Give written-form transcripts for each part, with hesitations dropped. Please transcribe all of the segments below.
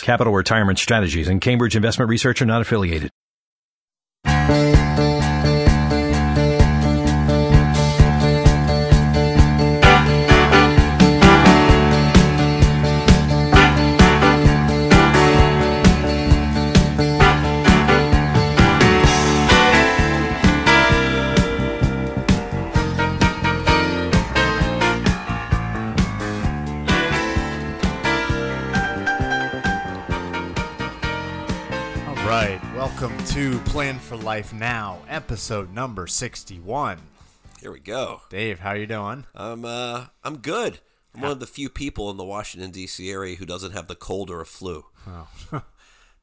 Capital Retirement Strategies and Cambridge Investment Research are not affiliated. Welcome to Plan for Life Now, episode number 61. Here we go. Dave, how you doing? I'm good. I'm one of the few people in the Washington, D.C. area who doesn't have the cold or a flu. Oh.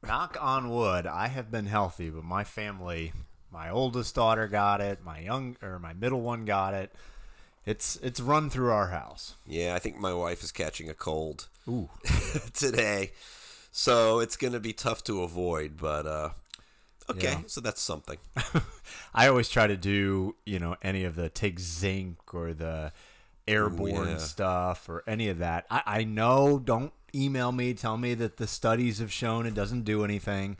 Knock on wood, I have been healthy, but my family, my oldest daughter got it, my middle one got it. It's run through our house. Yeah, I think my wife is catching a cold today, so it's going to be tough to avoid, but... Okay, yeah. So that's something. I always try to do, any of the take zinc or the airborne stuff or any of that. I know, don't email me, tell me that the studies have shown it doesn't do anything.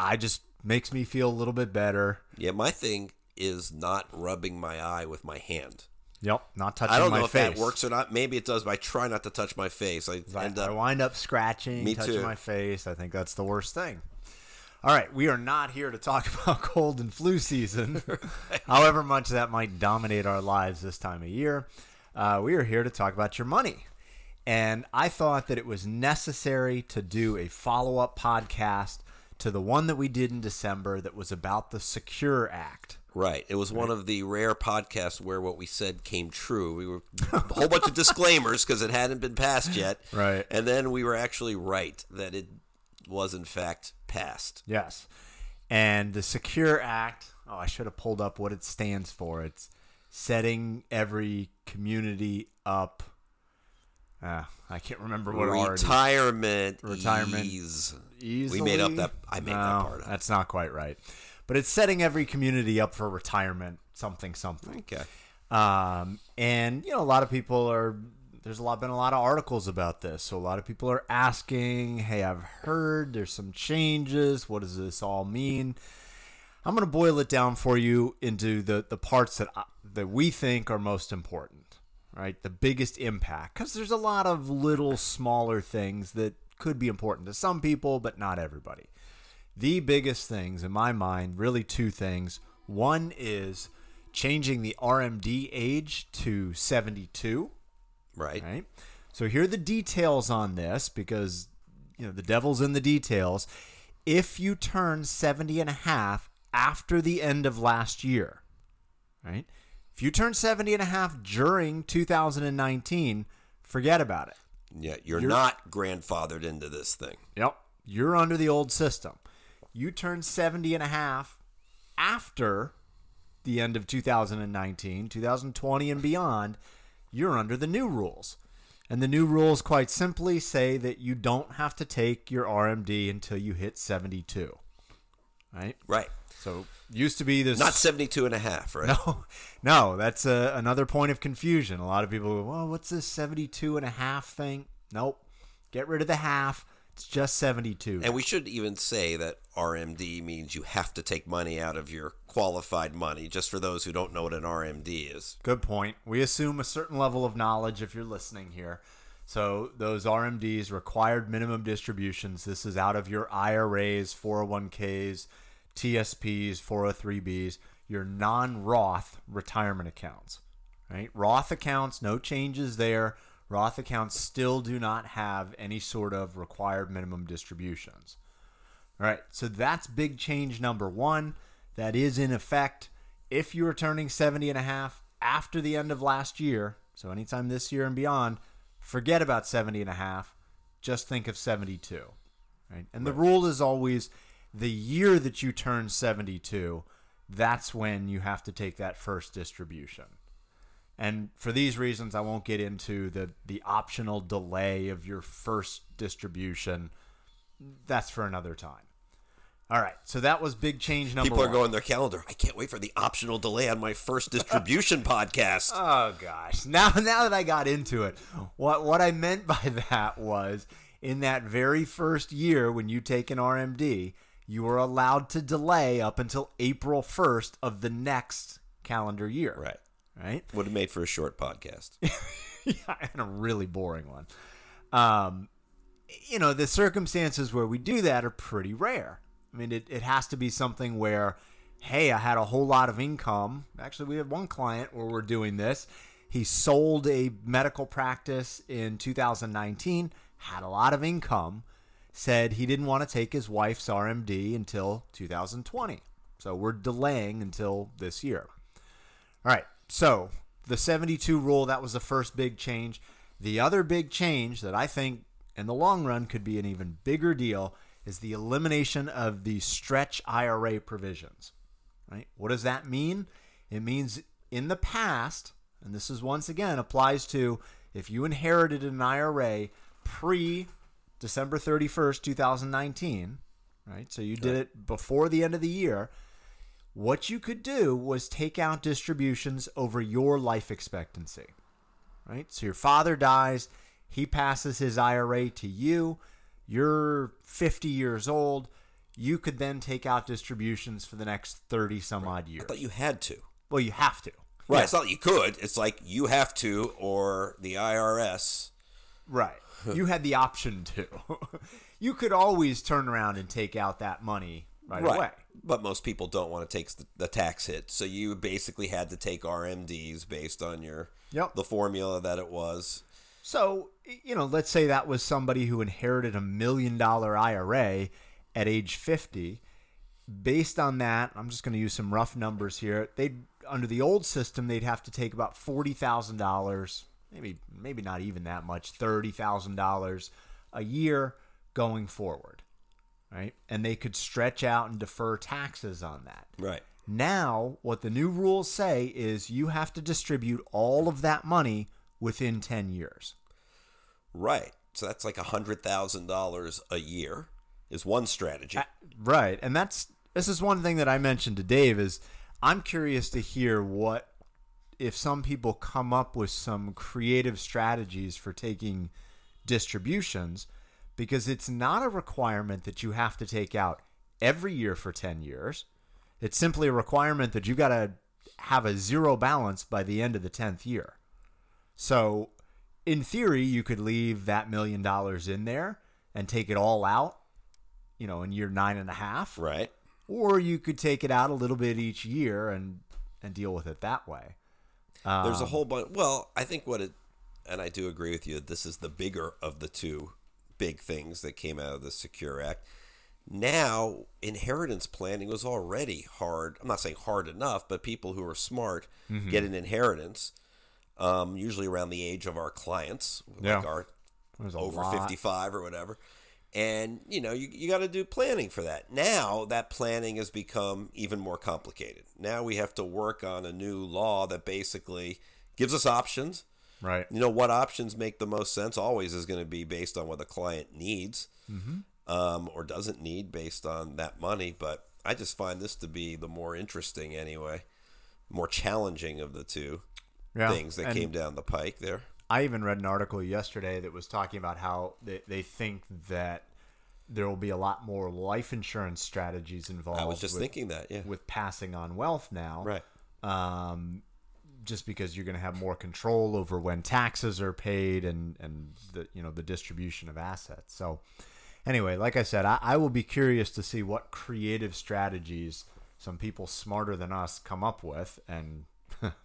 I just makes me feel a little bit better. Yeah, my thing is not rubbing my eye with my hand. Yep, not touching my face. I don't know if that works or not. Maybe it does, but I try not to touch my face. I wind up scratching, touching my face. I think that's the worst thing. All right, we are not here to talk about cold and flu season, however much that might dominate our lives this time of year. We are here to talk about your money. And I thought that it was necessary to do a follow-up podcast to the one that we did in December that was about the SECURE Act. Right. It was one of the rare podcasts where what we said came true. We were a whole bunch of disclaimers because it hadn't been passed yet. Right. And then we were actually right that it was, in fact, passed. Yes. And the SECURE Act, I should have pulled up what it stands for. It's setting every community up. I can't remember what Retirement ease. Easily? We made up that. I made that part up. That's not quite right. But it's setting every community up for retirement, something. Okay. And, a lot of people are... There's been a lot of articles about this. So a lot of people are asking, hey, I've heard there's some changes. What does this all mean? I'm going to boil it down for you into the parts that we think are most important, right? The biggest impact, because there's a lot of little smaller things that could be important to some people, but not everybody. The biggest things in my mind, really two things. One is changing the RMD age to 72. Right. So here are the details on this because, the devil's in the details. If you turn 70 and a half after the end of last year, right? If you turn 70 and a half during 2019, forget about it. Yeah, you're not grandfathered into this thing. Yep. You're under the old system. You turn 70 and a half after the end of 2019, 2020 and beyond, you're under the new rules. And the new rules quite simply say that you don't have to take your RMD until you hit 72. Right? Right. So used to be this... Not 72 and a half, right? No, that's another point of confusion. A lot of people go, well, what's this 72 and a half thing? Nope. Get rid of the half. It's just 72. And we should even say that RMD means you have to take money out of your qualified money, just for those who don't know what an RMD is. Good point. We assume a certain level of knowledge if you're listening here. So those RMDs, required minimum distributions, this is out of your IRAs, 401ks, TSPs, 403bs, your non-Roth retirement accounts. Right? Roth accounts, no changes there. Roth accounts still do not have any sort of required minimum distributions. All right, so that's big change number one. That is in effect if you are turning 70 and a half after the end of last year, so anytime this year and beyond, forget about 70 and a half, just think of 72. right? And the rule is always the year that you turn 72, that's when you have to take that first distribution. And for these reasons, I won't get into the optional delay of your first distribution. That's for another time. All right, so that was big change number one. People are going on their calendar. I can't wait for the optional delay on my first distribution podcast. Oh, gosh. Now that I got into it, what I meant by that was in that very first year when you take an RMD, you are allowed to delay up until April 1st of the next calendar year. Right. Right? Would have made for a short podcast. Yeah, and a really boring one. You know, the circumstances where we do that are pretty rare. I mean, it has to be something where, hey, I had a whole lot of income. Actually, we have one client where we're doing this. He sold a medical practice in 2019, had a lot of income, said he didn't want to take his wife's RMD until 2020. So we're delaying until this year. All right. So the 72 rule, that was the first big change. The other big change that I think in the long run could be an even bigger deal is the elimination of the stretch IRA provisions, right? What does that mean? It means in the past, and this is once again applies to if you inherited an IRA pre-December 31st, 2019, right? So you did it before the end of the year. What you could do was take out distributions over your life expectancy, right? So your father dies, he passes his IRA to you. You're 50 years old, you could then take out distributions for the next 30-some-odd years. I thought you had to. Well, you have to. Right. Yeah. It's not that you could. It's like you have to or the IRS. Right. You had the option to. You could always turn around and take out that money right away. But most people don't want to take the tax hit. So you basically had to take RMDs based on your the formula that it was. So, you know, let's say that was somebody who inherited $1 million IRA at age 50. Based on that, I'm just going to use some rough numbers here. Under the old system, they'd have to take about $40,000, maybe not even that much, $30,000 a year going forward, right? And they could stretch out and defer taxes on that. Right. Now, what the new rules say is you have to distribute all of that money within 10 years. Right. So that's like $100,000 a year is one strategy. Right. And this is one thing that I mentioned to Dave is I'm curious to hear if some people come up with some creative strategies for taking distributions, because it's not a requirement that you have to take out every year for 10 years. It's simply a requirement that you got to have a zero balance by the end of the 10th year. So, in theory, you could leave that $1 million in there and take it all out, you know, in year 9.5. Right. Or you could take it out a little bit each year and deal with it that way. There's a whole bunch. Well, I think and I do agree with you, this is the bigger of the two big things that came out of the SECURE Act. Now, inheritance planning was already hard. I'm not saying hard enough, but people who are smart get an inheritance. Usually around the age of our clients, like our over 55 or whatever. And, you know, you got to do planning for that. Now that planning has become even more complicated. Now we have to work on a new law that basically gives us options. Right. You know, what options make the most sense always is going to be based on what the client needs or doesn't need based on that money. But I just find this to be the more interesting anyway, more challenging of the two. Yeah, things that came down the pike there. I even read an article yesterday that was talking about how they think that there will be a lot more life insurance strategies involved. I was just thinking that, with passing on wealth now. Right. Just because you're going to have more control over when taxes are paid and the, you know, the distribution of assets. So anyway, like I said, I will be curious to see what creative strategies some people smarter than us come up with and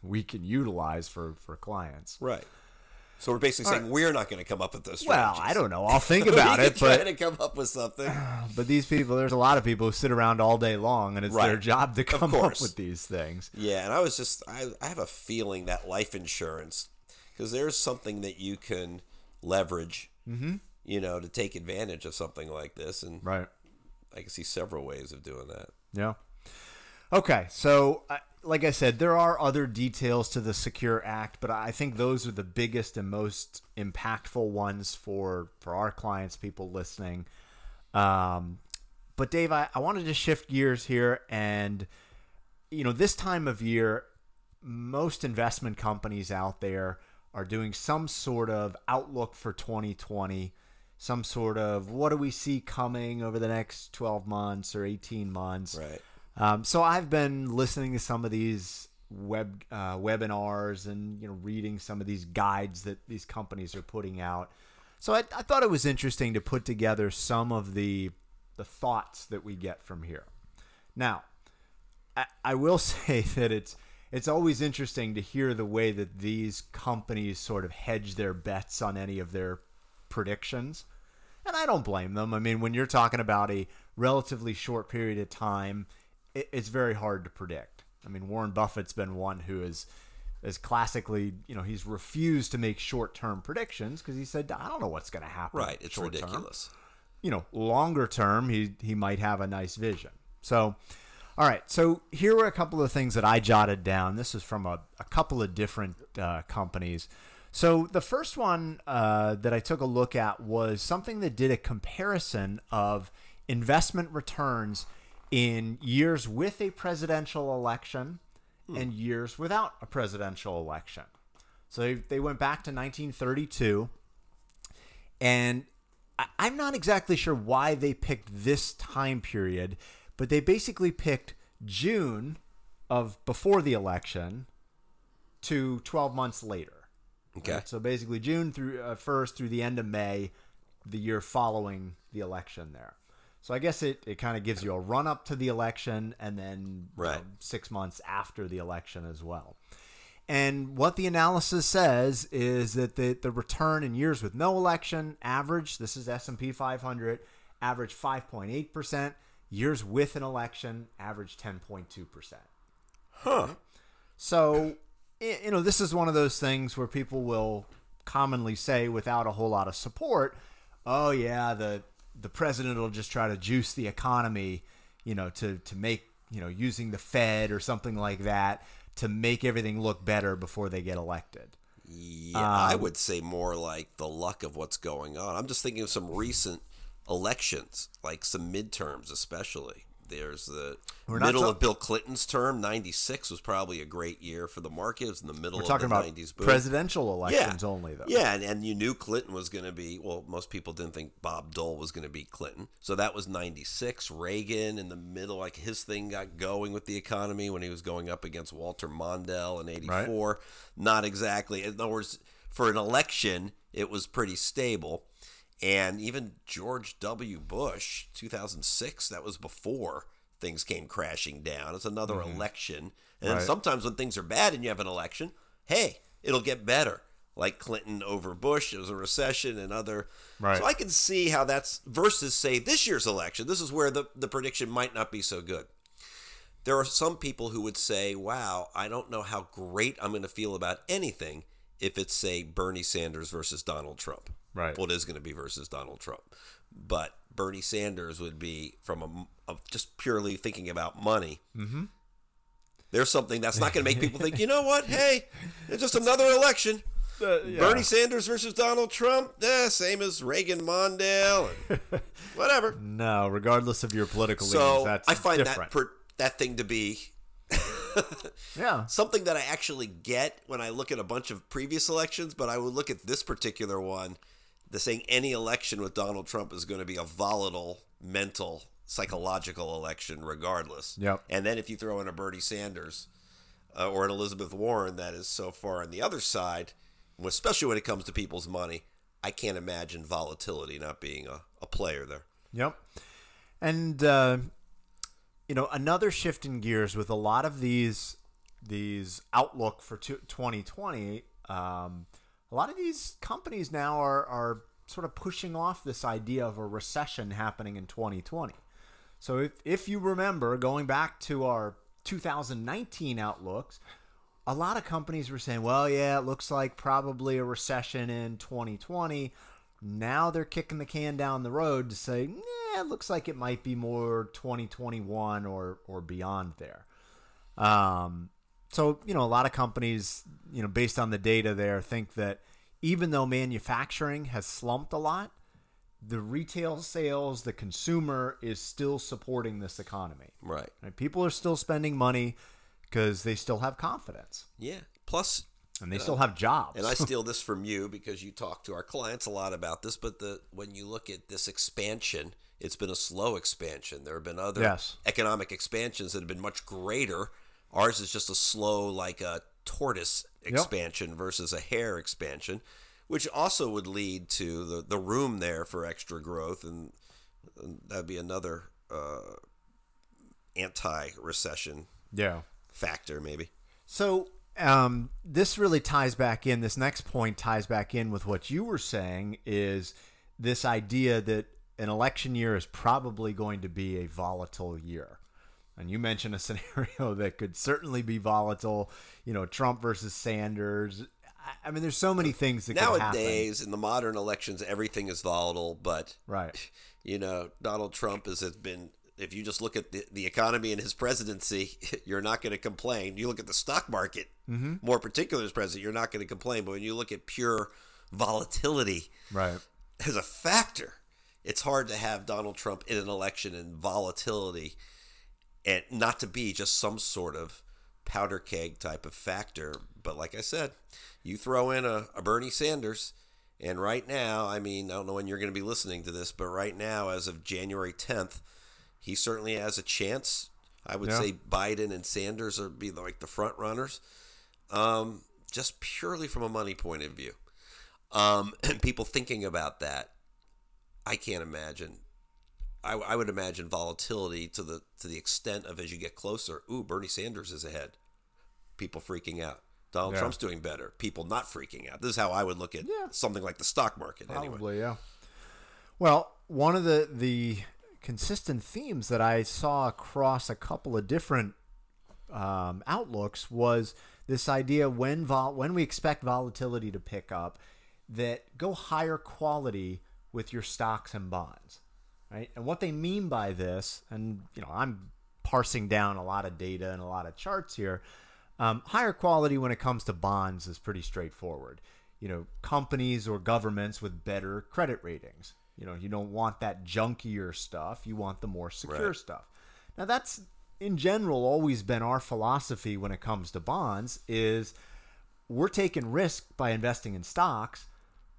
we can utilize for clients. Right. So we're basically saying we're not going to come up with those strategies. Well, I don't know. I'll think about it. But trying to come up with something. But these people, there's a lot of people who sit around all day long and it's their job to come up with these things. Yeah. And I was just, I have a feeling that life insurance, because there's something that you can leverage you know, to take advantage of something like this. And right. I can see several ways of doing that. Yeah. Okay. So like I said, there are other details to the SECURE Act, but I think those are the biggest and most impactful ones for our clients, people listening. But Dave, I wanted to shift gears here. And, you know, this time of year, most investment companies out there are doing some sort of outlook for 2020, some sort of what do we see coming over the next 12 months or 18 months. Right. So I've been listening to some of these webinars and, you know, reading some of these guides that these companies are putting out. So I thought it was interesting to put together some of the thoughts that we get from here. Now, I will say that it's always interesting to hear the way that these companies sort of hedge their bets on any of their predictions. And I don't blame them. I mean, when you're talking about a relatively short period of time, it's very hard to predict. I mean, Warren Buffett's been one who is classically, you know, he's refused to make short-term predictions because he said, I don't know what's going to happen. Right, it's short-term. Ridiculous. You know, longer term, he might have a nice vision. So, all right. So here were a couple of things that I jotted down. This is from a couple of different companies. So the first one that I took a look at was something that did a comparison of investment returns in years with a presidential election and years without a presidential election. So they went back to 1932, and I'm not exactly sure why they picked this time period, but they basically picked June of before the election to 12 months later. Okay. Right? So basically June through 1st through the end of May, the year following the election there. So I guess it kind of gives you a run up to the election and then right. 6 months after the election as well. And what the analysis says is that the return in years with no election average, this is S&P 500, average 5.8%. Years with an election, average 10.2%. Huh. So, you know, this is one of those things where people will commonly say without a whole lot of support, oh, yeah, the president will just try to juice the economy, you know, to make, you know, using the Fed or something like that to make everything look better before they get elected. Yeah, I would say more like the luck of what's going on. I'm just thinking of some recent elections, like some midterms especially. There's the middle of Bill Clinton's term. 96 was probably a great year for the market. It was in the middle of the 90s boom. We're talking about presidential elections only, though. Yeah, and you knew Clinton was going to be, well, most people didn't think Bob Dole was going to be Clinton. So that was 96. Reagan in the middle, like his thing got going with the economy when he was going up against Walter Mondale in 84. Right. Not exactly. In other words, for an election, it was pretty stable. And even George W. Bush, 2006, that was before things came crashing down. It's another election. And right. sometimes when things are bad and you have an election, hey, it'll get better. Like Clinton over Bush, it was a recession and other. Right. So I can see how that's versus, say, this year's election. This is where the prediction might not be so good. There are some people who would say, wow, I don't know how great I'm going to feel about anything if it's, say, Bernie Sanders versus Donald Trump. Right. Well, it is going to be versus Donald Trump. But Bernie Sanders would be, from a just purely thinking about money, there's something that's not going to make people think, you know what, hey, it's just another election. Yeah. Bernie Sanders versus Donald Trump, same as Reagan, Mondale, and whatever. No, regardless of your political leanings, that's different. So I find that thing to be something that I actually get when I look at a bunch of previous elections, but I would look at this particular one, the saying any election with Donald Trump is going to be a volatile, mental, psychological election regardless. Yep. And then if you throw in a Bernie Sanders or an Elizabeth Warren that is so far on the other side, especially when it comes to people's money, I can't imagine volatility not being a player there. Yep. And you know, another shift in gears with a lot of these outlook for 2020, a lot of these companies now are sort of pushing off this idea of a recession happening in 2020. So if you remember, going back to our 2019 outlooks, a lot of companies were saying, well, yeah, it looks like probably a recession in 2020. Now they're kicking the can down the road to say, yeah, it looks like it might be more 2021 or beyond there. So, you know, a lot of companies, you know, based on the data there, think that even though manufacturing has slumped a lot, the retail sales, the consumer is still supporting this economy. Right. Right? People are still spending money because they still have confidence. Yeah. Plus... and they still have jobs. And I steal this from you because you talk to our clients a lot about this, but when you look at this expansion, it's been a slow expansion. There have been other economic expansions that have been much greater. Ours is just a slow, like a tortoise expansion versus a hare expansion, which also would lead to the room there for extra growth, and that'd be another anti-recession factor maybe. So... this really ties back in. This next point ties back in with what you were saying, is this idea that an election year is probably going to be a volatile year. And you mentioned a scenario that could certainly be volatile, you know, Trump versus Sanders. I mean, there's so many things that nowadays, could happen. Nowadays, in the modern elections, everything is volatile, but, you know, Donald Trump has been... if you just look at the economy and his presidency, you're not going to complain. You look at the stock market, more particular as president, you're not going to complain. But when you look at pure volatility as a factor, it's hard to have Donald Trump in an election and volatility and not to be just some sort of powder keg type of factor. But like I said, you throw in a Bernie Sanders, and right now, I mean, I don't know when you're going to be listening to this, but right now, as of January 10th, he certainly has a chance. I would say Biden and Sanders would be like the front runners, just purely from a money point of view. And people thinking about that, I can't imagine. I would imagine volatility to the extent of, as you get closer, ooh, Bernie Sanders is ahead. People freaking out. Donald Trump's doing better. People not freaking out. This is how I would look at something like the stock market. Probably, anyway. Well, one of the consistent themes that I saw across a couple of different outlooks was this idea, when we expect volatility to pick up, that go higher quality with your stocks and bonds, right? And what they mean by this, and you know, I'm parsing down a lot of data and a lot of charts here. Higher quality when it comes to bonds is pretty straightforward. You know, companies or governments with better credit ratings. You know, you don't want that junkier stuff. You want the more secure stuff. Now, that's in general always been our philosophy when it comes to bonds, is we're taking risk by investing in stocks.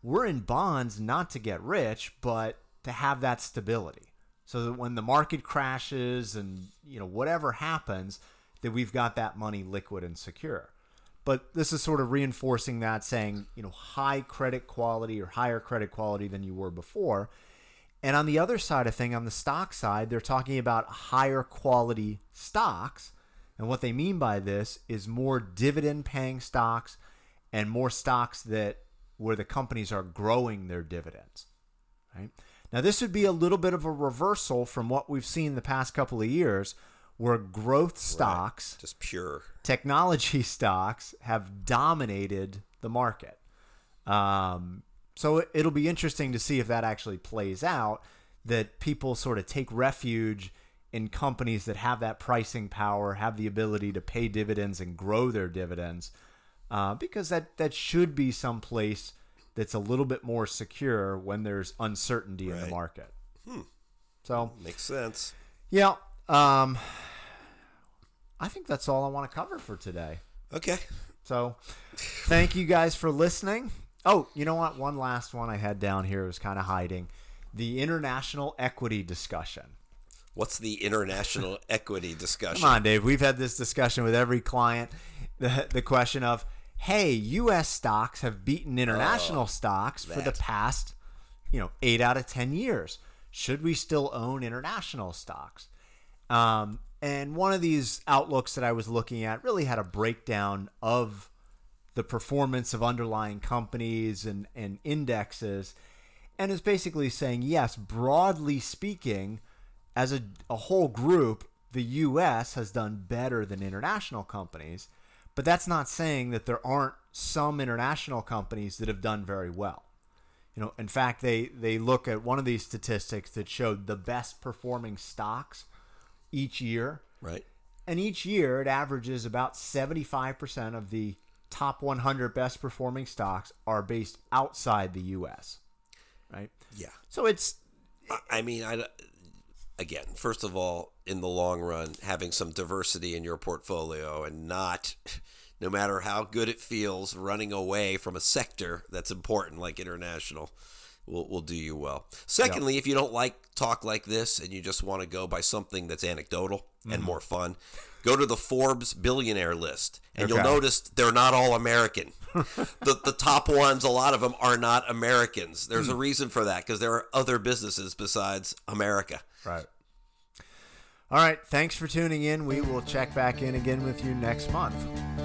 We're in bonds not to get rich, but to have that stability, so that when the market crashes and, you know, whatever happens, that we've got that money liquid and secure. But this is sort of reinforcing that, saying, you know, high credit quality or higher credit quality than you were before. And on the other side of thing, on the stock side, they're talking about higher quality stocks. And what they mean by this is more dividend paying stocks and more stocks that where the companies are growing their dividends. Right? Now, this would be a little bit of a reversal from what we've seen the past couple of years, where growth stocks, just pure technology stocks, have dominated the market. So it'll be interesting to see if that actually plays out, that people sort of take refuge in companies that have that pricing power, have the ability to pay dividends and grow their dividends, because that should be someplace that's a little bit more secure when there's uncertainty in the market. So makes sense. Yeah. I think that's all I want to cover for today. Okay. So thank you guys for listening. Oh, you know what? One last one I had down here was kind of hiding. The international equity discussion. What's the international equity discussion? Come on, Dave. We've had this discussion with every client. The question of, hey, U.S. stocks have beaten international stocks for the past, 8 out of 10 years. Should we still own international stocks? And one of these outlooks that I was looking at really had a breakdown of the performance of underlying companies and indexes, and is basically saying, yes, broadly speaking, as a whole group, the U.S. has done better than international companies, but that's not saying that there aren't some international companies that have done very well. You know, in fact, they look at one of these statistics that showed the best performing stocks each year. Right. And each year, it averages about 75% of the top 100 best performing stocks are based outside the U.S. Right. Yeah. So it's. I mean, again, first of all, in the long run, having some diversity in your portfolio and not, no matter how good it feels, running away from a sector that's important like international will do you well. Secondly, if you don't like talk like this and you just want to go by something that's anecdotal and more fun, go to the Forbes billionaire list and you'll notice they're not all American. The top ones, a lot of them are not Americans. There's a reason for that because there are other businesses besides America. Right. All right. Thanks for tuning in. We will check back in again with you next month.